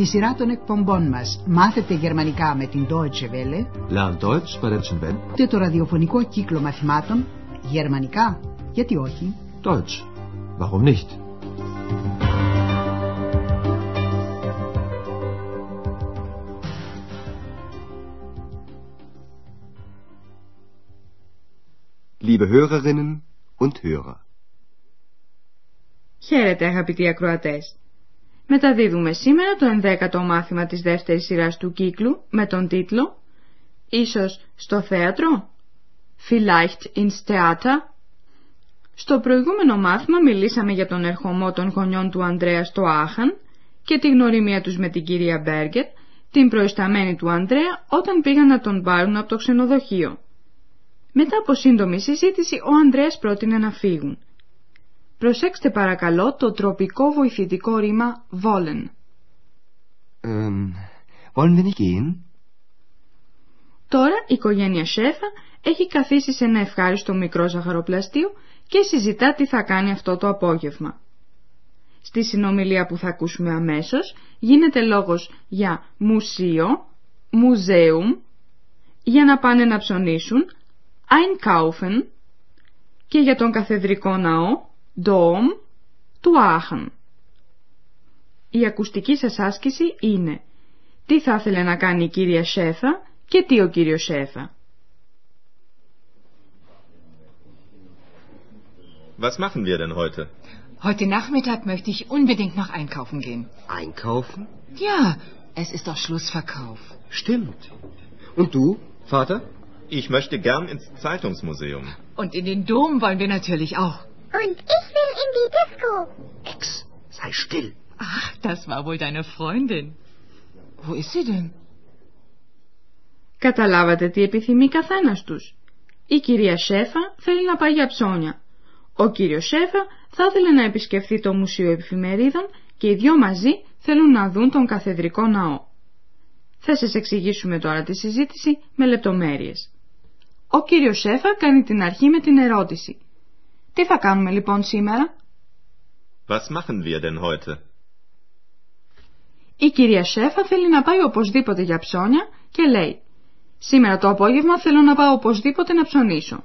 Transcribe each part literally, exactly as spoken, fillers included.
Τη σειρά των εκπομπών μας «Μάθετε Γερμανικά» με την Deutsche Welle, Lern Deutsch bei der Deutschen Welle, και το ραδιοφωνικό κύκλο μαθημάτων «Γερμανικά, γιατί όχι» Deutsch, warum nicht? Liebe Hörerinnen und Hörer. Χαίρετε αγαπητοί ακροατές. Μεταδίδουμε σήμερα το ενδέκατο μάθημα της δεύτερης σειράς του κύκλου με τον τίτλο «Ίσως στο θέατρο» Vielleicht ins Theater. Στο προηγούμενο μάθημα μιλήσαμε για τον ερχομό των γονιών του Ανδρέα στο Άχαν και τη γνωριμία τους με την κυρία Μπέργκετ, την προϊσταμένη του Ανδρέα, όταν πήγαν να τον πάρουν από το ξενοδοχείο. Μετά από σύντομη συζήτηση, ο Ανδρέας πρότεινε να φύγουν. Προσέξτε παρακαλώ το τροπικό βοηθητικό ρήμα «wollen». Um, wollen wir nicht gehen? Τώρα η οικογένεια Σέφα έχει καθίσει σε ένα ευχάριστο μικρό ζαχαροπλαστείο και συζητά τι θα κάνει αυτό το απόγευμα. Στη συνομιλία που θα ακούσουμε αμέσως γίνεται λόγος για μουσείο, μουζέουμ, για να πάνε να ψωνίσουν, einkaufen, και για τον καθεδρικό ναό, Dom zu Aachen. Η ακουστική σας άσκηση είναι τι θα ήθελε να κάνει η κυρία Σέφα και τι ο κύριος Σέφα. Was machen wir denn heute? Heute Nachmittag möchte ich unbedingt noch einkaufen gehen. Einkaufen? Ja, es ist doch Schlussverkauf. Stimmt. Und du, Vater? Ich möchte gern ins Zeitungsmuseum. Und in den Dom wollen wir natürlich auch. Und ich will in die Disco. Ex, sei still. Ach, das war wohl deine Freundin. Wo ist sie denn? Καταλάβατε τι επιθυμεί καθένας τους. Η κυρία Σέφα θέλει να πάει για ψώνια. Ο κύριος Σέφα θα ήθελε να επισκεφθεί το Μουσείο Εφημερίδων και οι δυο μαζί θέλουν να δουν τον Καθεδρικό Ναό. Θα σας εξηγήσουμε τώρα τη συζήτηση με λεπτομέρειες. Ο κύριος Σέφα κάνει την αρχή με την ερώτηση. Τι θα κάνουμε λοιπόν σήμερα? Was machen wir denn heute? Η κυρία Σέφα θέλει να πάει οπωσδήποτε για ψώνια και λέει «Σήμερα το απόγευμα θέλω να πάω οπωσδήποτε να ψωνίσω».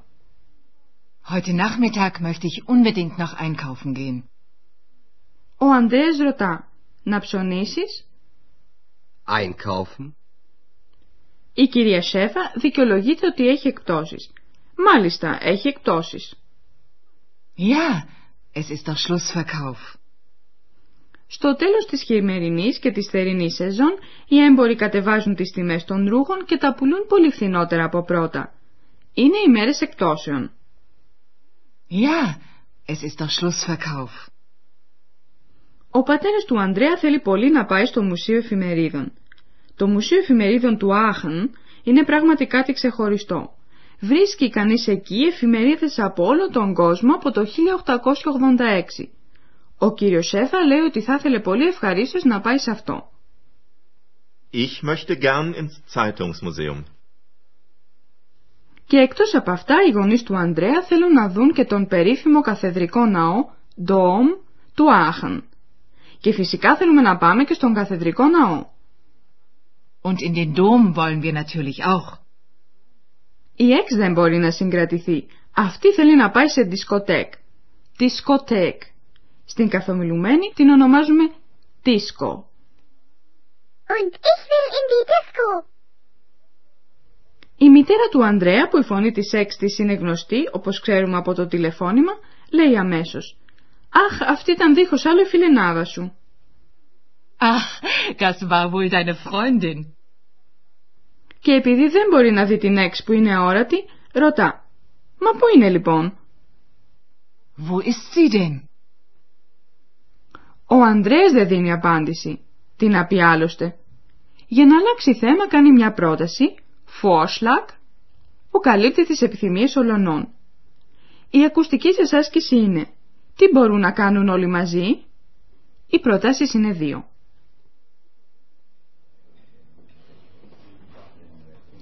Heute Nachmittag möchte ich unbedingt noch einkaufen gehen. Ο Ανδρέας ρωτά «Να ψωνίσεις?» Einkaufen. Η κυρία Σέφα δικαιολογείται ότι έχει εκπτώσεις. Μάλιστα, έχει εκπτώσεις. Ja, es ist der Schlussverkauf. Στο τέλος της χειμερινής και της θερινής σεζόν, οι έμποροι κατεβάζουν τις τιμές των ρούχων και τα πουλούν πολύ φθηνότερα από πρώτα. Είναι οι μέρες εκπτώσεων. Ja, es ist der Schlussverkauf. Ο πατέρας του Ανδρέα θέλει πολύ να πάει στο Μουσείο Εφημερίδων. Το Μουσείο Εφημερίδων του Άχεν είναι πραγματικά τι ξεχωριστό. Βρίσκει κανείς εκεί εφημερίδες από όλο τον κόσμο από το χίλια οκτακόσια ογδόντα έξι. Ο κύριος Σέφα λέει ότι θα ήθελε πολύ ευχαρίστως να πάει σε αυτό. Ich möchte gern ins Zeitungsmuseum. Και εκτός από αυτά οι γονείς του Ανδρέα θέλουν να δουν και τον περίφημο καθεδρικό ναό Dom zu Aachen. Και φυσικά θέλουμε να πάμε και στον καθεδρικό ναό. Und in den Dom wollen wir natürlich auch. Η Εξ δεν μπορεί να συγκρατηθεί. Αυτή θέλει να πάει σε δισκοτέκ. Δισκοτέκ. Στην καθομιλουμένη την ονομάζουμε δίσκο. Und ich will in die Disco. Η μητέρα του Ανδρέα, που η φωνή της Εξ της είναι γνωστή, όπως ξέρουμε από το τηλεφώνημα, λέει αμέσως «Αχ, αυτή ήταν δίχως άλλο η φιλενάδα σου». «Αχ, das war wohl deine Freundin». Και επειδή δεν μπορεί να δει την Εξ που είναι αόρατη, ρωτά «Μα πού είναι λοιπόν?» «Wo ist sie denn?» Ο Ανδρέας δεν δίνει απάντηση. Τι να πει άλλωστε? Για να αλλάξει θέμα κάνει μια πρόταση «Vorschlag» που καλύπτει τις επιθυμίες ολονών. Η ακουστική σας άσκηση είναι «Τι μπορούν να κάνουν όλοι μαζί?» Οι προτάσεις είναι δύο.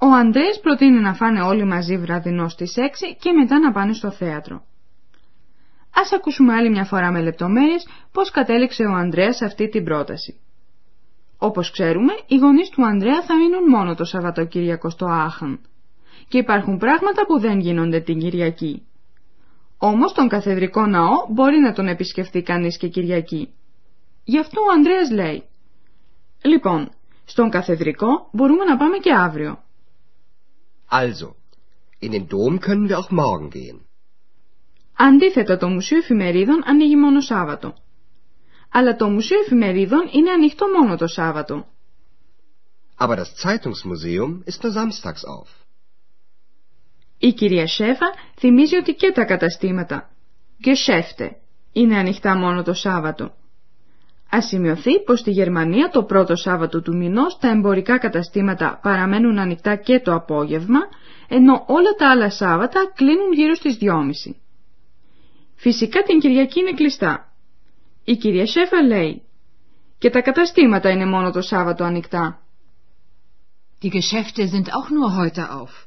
Ο Αντρέας προτείνει να φάνε όλοι μαζί βραδινό στις έξι και μετά να πάνε στο θέατρο. Ας ακούσουμε άλλη μια φορά με λεπτομέρειες πώς κατέληξε ο Ανδρέας σε αυτή την πρόταση. Όπως ξέρουμε, οι γονείς του Ανδρέα θα μείνουν μόνο το Σαββατοκύριακο στο Άχαν και υπάρχουν πράγματα που δεν γίνονται την Κυριακή. Όμως τον καθεδρικό ναό μπορεί να τον επισκεφτεί κανείς και Κυριακή. Γι' αυτό ο Ανδρέας λέει «Λοιπόν, στον καθεδρικό μπορούμε να πάμε και αύριο». Also, in den Dom können wir auch morgen gehen. Αντίθετα, το Μουσείο Εφημερίδων ανοίγει μόνο Σάββατο. Αλλά το Μουσείο Εφημερίδων είναι ανοιχτό μόνο το Σάββατο. Aber das Zeitungsmuseum ist nur samstags auf. Η κυρία Σέφα θυμίζει ότι και τα καταστήματα, Geschäfte, είναι ανοιχτά μόνο το Σάββατο. Ας σημειωθεί πως στη Γερμανία το πρώτο Σάββατο του μηνός τα εμπορικά καταστήματα παραμένουν ανοιχτά και το απόγευμα, ενώ όλα τα άλλα Σάββατα κλείνουν γύρω στις δυόμιση. Φυσικά την Κυριακή είναι κλειστά. Η κυρία Σέφα λέει «Και τα καταστήματα είναι μόνο το Σάββατο ανοιχτά». Die Geschäfte sind auch nur heute auf.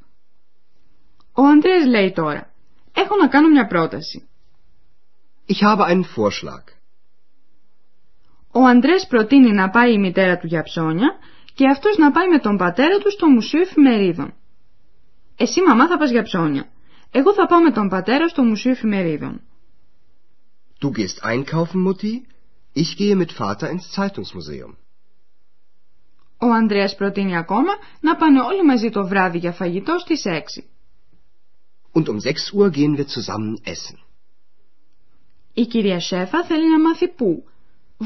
Ο Ανδρέας λέει τώρα «Έχω να κάνω μια πρόταση». Ich habe einen Vorschlag. Ο Ανδρέας προτείνει να πάει η μητέρα του για ψώνια και αυτός να πάει με τον πατέρα του στο Μουσείο Εφημερίδων. «Εσύ, μαμά, θα πας για ψώνια. Εγώ θα πάω με τον πατέρα στο Μουσείο Εφημερίδων». Du gehst einkaufen, Mutti. Ich gehe mit Vater ins Zeitungsmuseum. Ο Ανδρέας προτείνει ακόμα να πάνε όλοι μαζί το βράδυ για φαγητό στις έξι. Und um sechs Uhr gehen wir zusammen essen. Η κυρία Σέφα θέλει να μάθει πού,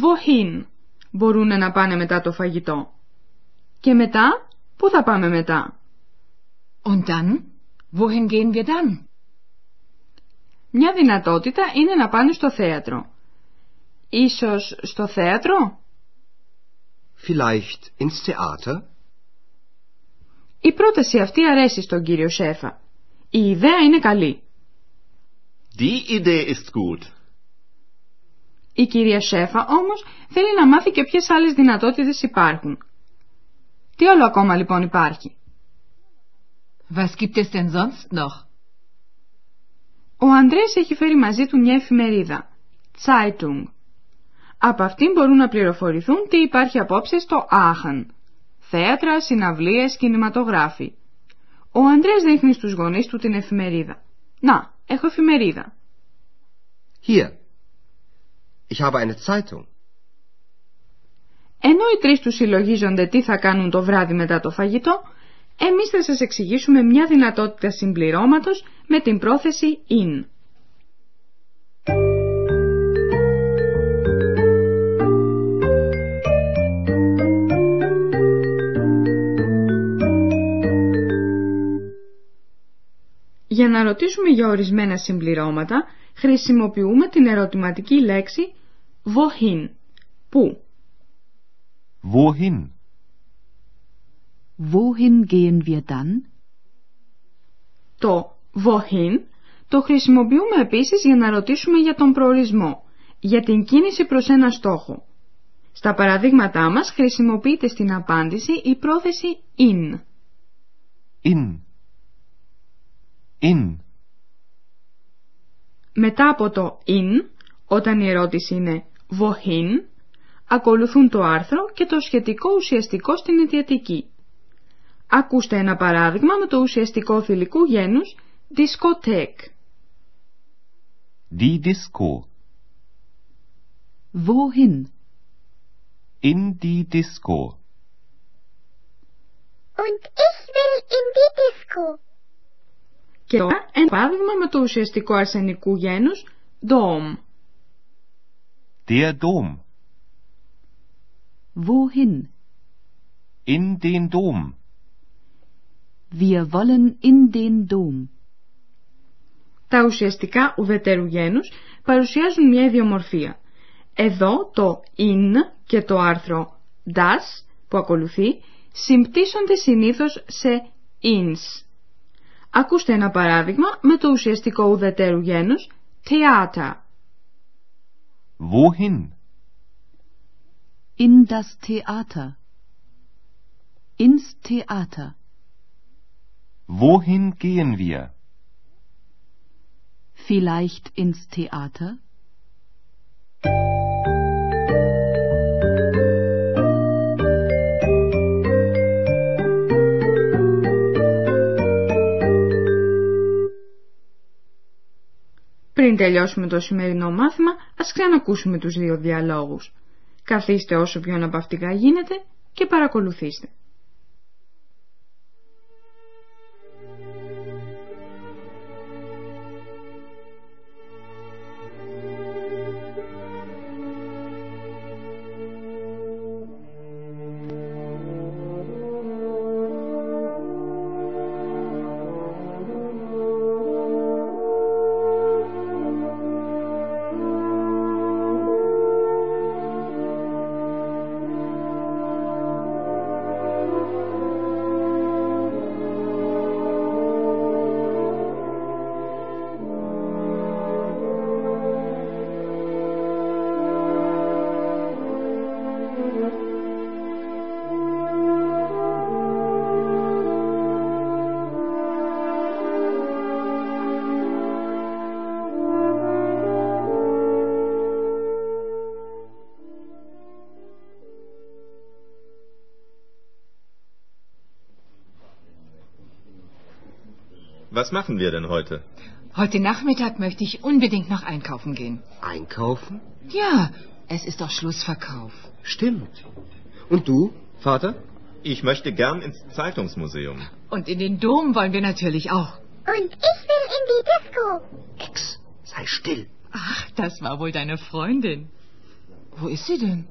wohin, μπορούν να πάνε μετά το φαγητό. Και μετά, πού θα πάμε μετά. Und dann, wohin gehen wir dann? Μια δυνατότητα είναι να πάνε στο θέατρο. Ίσως στο θέατρο? Vielleicht ins Theater? Η πρόταση αυτή αρέσει στον κύριο Σέφα. Η ιδέα είναι καλή. Die Idee ist gut. Η κυρία Σέφα όμως θέλει να μάθει και ποιες άλλες δυνατότητες υπάρχουν. Τι άλλο ακόμα λοιπόν υπάρχει? Was gibt es denn sonst noch? Ο Ανδρέας έχει φέρει μαζί του μια εφημερίδα, Zeitung. Από αυτήν μπορούν να πληροφορηθούν τι υπάρχει απόψε στο Άχαν. Θέατρα, συναυλίες, κινηματογράφοι. Ο Ανδρέας δείχνει στους γονείς του την εφημερίδα. «Να, έχω εφημερίδα». Hier. Ich habe eine Zeitung. Ενώ οι τρεις τους συλλογίζονται τι θα κάνουν το βράδυ μετά το φαγητό, εμείς θα σας εξηγήσουμε μια δυνατότητα συμπληρώματος με την πρόθεση «in». Για να ρωτήσουμε για ορισμένα συμπληρώματα, χρησιμοποιούμε την ερωτηματική λέξη «wohin», «πού». «Wohin». Wohin gehen wir dann? Το «wohin» το χρησιμοποιούμε επίσης για να ρωτήσουμε για τον προορισμό, για την κίνηση προς ένα στόχο. Στα παραδείγματά μας χρησιμοποιείται στην απάντηση η πρόθεση «in». «In». «In». Μετά από το «in», όταν η ερώτηση είναι «wohin», ακολουθούν το άρθρο και το σχετικό ουσιαστικό στην αιτιατική. Ακούστε ένα παράδειγμα με το ουσιαστικό θηλυκού γένους «Diskothek». Die Disco. Wohin? In die Disco. Und ich will in die Disco. Και τώρα ένα παράδειγμα με το ουσιαστικό αρσενικού γένους «Dom». Der Dom. Wohin? In den Dom. Wir wollen in den Dom. Τα ουσιαστικά ουδετέρου γένους παρουσιάζουν μια ιδιομορφία. Εδώ το «in» και το άρθρο «das» που ακολουθεί συμπτύσσονται συνήθως σε «ins». Ακούστε ένα παράδειγμα με το ουσιαστικό ουδετέρου γένους «theater». Wohin? In das Theater. Ins Theater. Wohin gehen wir? Vielleicht ins Theater? Πριν τελειώσουμε το σημερινό μάθημα, ας ξανακούσουμε τους δύο διαλόγους. Καθίστε όσο πιο αναπαυτικά γίνεται και παρακολουθήστε. Was machen wir denn heute? Heute Nachmittag möchte ich unbedingt noch einkaufen gehen. Einkaufen? Ja, es ist doch Schlussverkauf. Stimmt. Und du, Vater? Ich möchte gern ins Zeitungsmuseum. Und in den Dom wollen wir natürlich auch. Und ich will in die Disco. Ex, sei still. Ach, das war wohl deine Freundin. Wo ist sie denn?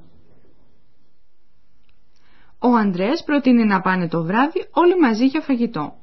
Ο Ανδρέας προτείνει να πάνε το βράδυ όλοι μαζί για φαγητό.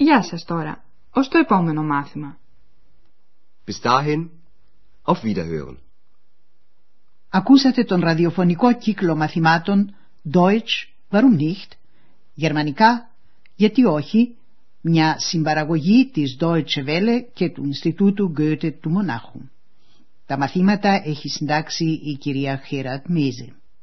Γεια σας τώρα. Ως το επόμενο μάθημα. Bis dahin, auf Wiederhören. Ακούσατε τον ραδιοφωνικό κύκλο μαθημάτων Deutsch, warum nicht? Γερμανικά, γιατί όχι? Μια συμπαραγωγή της Deutsche Welle και του Ινστιτούτου Goethe του Μονάχου. Τα μαθήματα έχει συντάξει η κυρία Herat Meze.